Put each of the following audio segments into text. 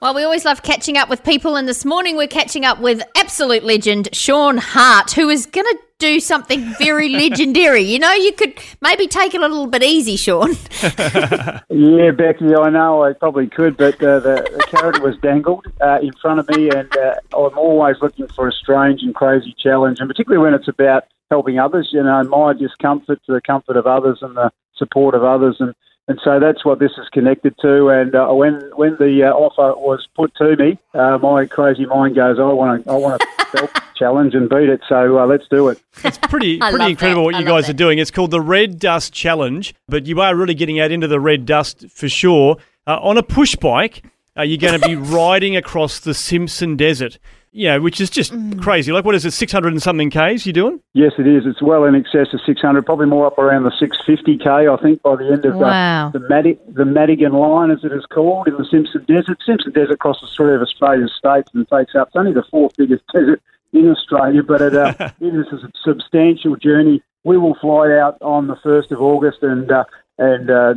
Well, we always love catching up with people, and this morning we're catching up with absolute legend Sean Hart, who is going to do something very legendary. You know, you could maybe take it a little bit easy, Sean. Yeah, Becky, I know I probably could, but the carrot was dangled in front of me, and I'm always looking for a strange and crazy challenge, and particularly when it's about helping others, you know, my discomfort to the comfort of others and the support of others, and so that's what this is connected to. And when the offer was put to me, my crazy mind goes, I want to challenge and beat it. So let's do it. It's pretty incredible what you guys are doing. It's called the Red Dust Challenge, but you are really getting out into the red dust for sure. On a push bike, you're going to be riding across the Simpson Desert. Yeah, which is just crazy. Like, what is it, 600 and something Ks you're doing? Yes, it is. It's well in excess of 600, probably more up around the 650K, I think, by the end of the Madigan line, as it is called, in the Simpson Desert. Simpson Desert crosses three of Australia's states and takes up, it's only the fourth biggest desert in Australia, but it is a substantial journey. We will fly out on the 1st of August and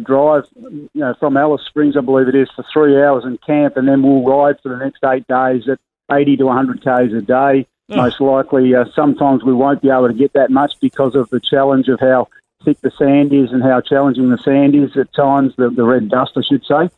drive, you know, from Alice Springs, I believe it is, for 3 hours and camp, and then we'll ride for the next 8 days at 80 to 100 Ks a day, most likely. Sometimes we won't be able to get that much because of the challenge of how thick the sand is and how challenging the sand is at times, the red dust, I should say.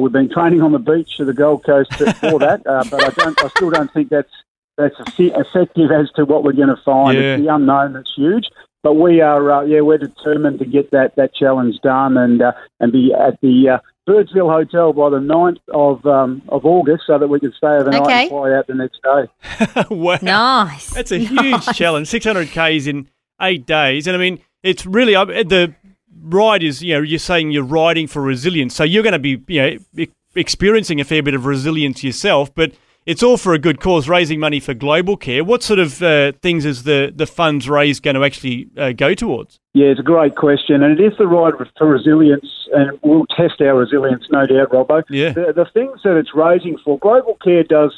We've been training on the beach of the Gold Coast for that, but I still don't think that's effective as to what we're going to find. Yeah. It's the unknown that's huge. But we are, we're determined to get that challenge done and be at the Birdsville Hotel by the 9th of August so that we can stay overnight and fly out the next day. Wow. Nice. That's a huge challenge, 600 Ks in 8 days. And, I mean, it's really the ride is, you know, you're saying you're riding for resilience. So you're going to be, you know, experiencing a fair bit of resilience yourself, but it's all for a good cause, raising money for Global Care. What sort of things is the funds raised going to actually go towards? Yeah, it's a great question, and it is the ride for resilience, and we'll test our resilience, no doubt, Robbo. Yeah. The things that it's raising for, Global Care does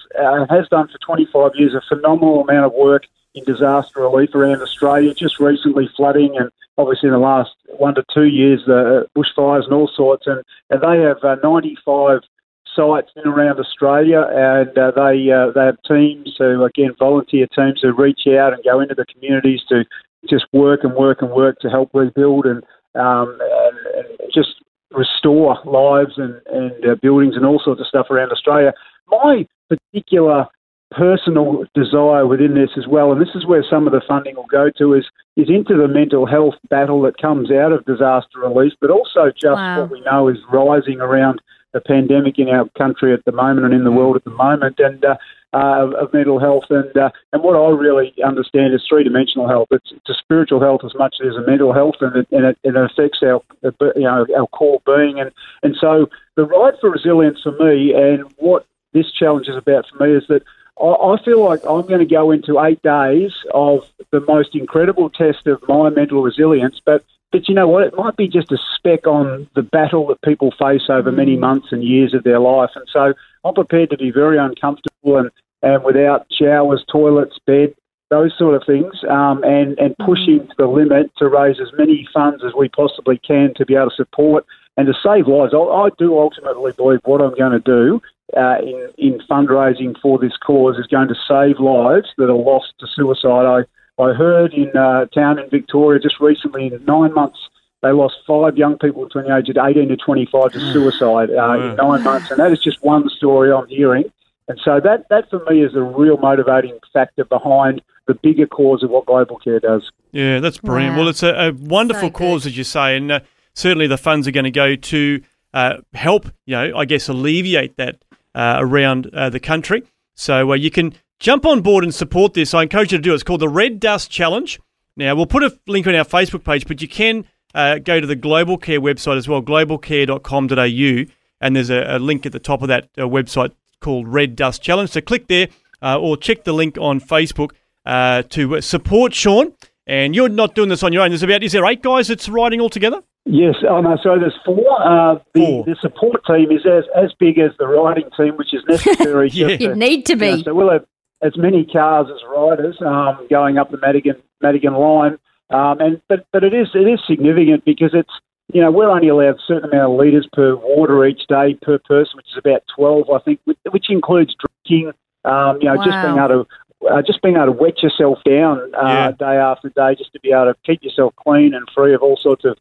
has done for 25 years a phenomenal amount of work in disaster relief around Australia, just recently flooding, and obviously in the last 1 to 2 years, the bushfires and all sorts, and they have 95 sites in and around Australia, and they have teams who, again, volunteer teams who reach out and go into the communities to just work to help rebuild and just restore lives and buildings and all sorts of stuff around Australia. My particular personal desire within this as well, and this is where some of the funding will go to, is into the mental health battle that comes out of disaster relief, but also just what we know is rising around the pandemic in our country at the moment and in the world at the moment, and of mental health. And what I really understand is three-dimensional health. It's a spiritual health as much as a mental health, and it affects our core being. And so the ride for resilience for me, and what this challenge is about for me, is that I feel like I'm going to go into 8 days of the most incredible test of my mental resilience, but you know what? It might be just a speck on the battle that people face over many months and years of their life. And so I'm prepared to be very uncomfortable and without showers, toilets, bed, those sort of things, and pushing to the limit to raise as many funds as we possibly can to be able to support and to save lives. I do ultimately believe what I'm going to do in fundraising for this cause is going to save lives that are lost to suicide. I heard in a town in Victoria just recently, in 9 months, they lost 5 young people between the age of 18 to 25 to suicide in 9 months. And that is just one story I'm hearing. And so that for me is a real motivating factor behind the bigger cause of what Global Care does. Yeah, that's brilliant. Wow. Well, it's a wonderful cause, as you say, and certainly the funds are going to go to help, you know, I guess alleviate that around the country. So you can jump on board and support this. I encourage you to do it. It's called the Red Dust Challenge. Now, we'll put a link on our Facebook page, but you can go to the Global Care website as well, globalcare.com.au, and there's a link at the top of that website called Red Dust Challenge. So click there or check the link on Facebook to support Sean. And you're not doing this on your own. Is there 8 guys that's riding all together? Yes. Oh, no, so there's 4. The support team is as big as the riding team, which is necessary. You'd need to be. You know, so we'll have as many cars as riders going up the Madigan line. But it is significant because it's, you know, we're only allowed a certain amount of litres per water each day per person, which is about 12, I think, which includes drinking, just being able to wet yourself down day after day just to be able to keep yourself clean and free of all sorts of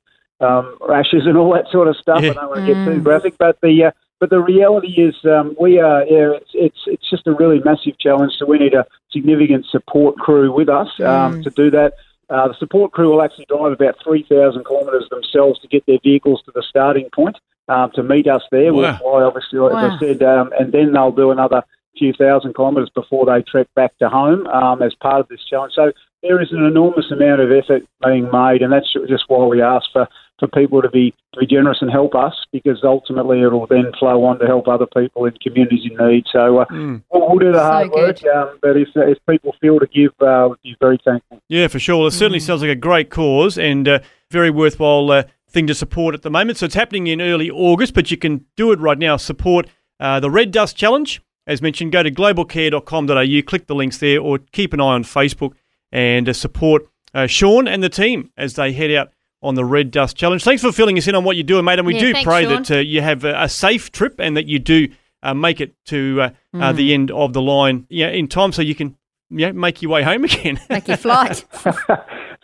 rashes and all that sort of stuff. Yeah. I don't want to get too graphic, but the reality is it's just a really massive challenge, so we need a significant support crew with us to do that. The support crew will actually drive about 3,000 kilometres themselves to get their vehicles to the starting point to meet us there. Wow. We'll fly, obviously, as I said, and then they'll do another few thousand kilometres before they trek back to home as part of this challenge. So there is an enormous amount of effort being made, and that's just why we ask for people to be generous and help us, because ultimately it will then flow on to help other people in communities in need. So we'll do the hard work, but if people feel to give, we'll be very thankful. Yeah, for sure. It certainly sounds like a great cause and very worthwhile thing to support at the moment. So it's happening in early August, but you can do it right now. Support the Red Dust Challenge. As mentioned, go to globalcare.com.au, click the links there, or keep an eye on Facebook and support Sean and the team as they head out on the Red Dust Challenge. Thanks for filling us in on what you're doing, mate, and we do pray Sean. That you have a safe trip and that you do make it to the end of the line in time so you can make your way home again. Make your flight.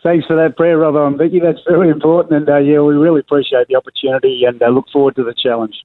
Thanks for that prayer, Rob and Vicky. That's very important, and we really appreciate the opportunity and look forward to the challenge.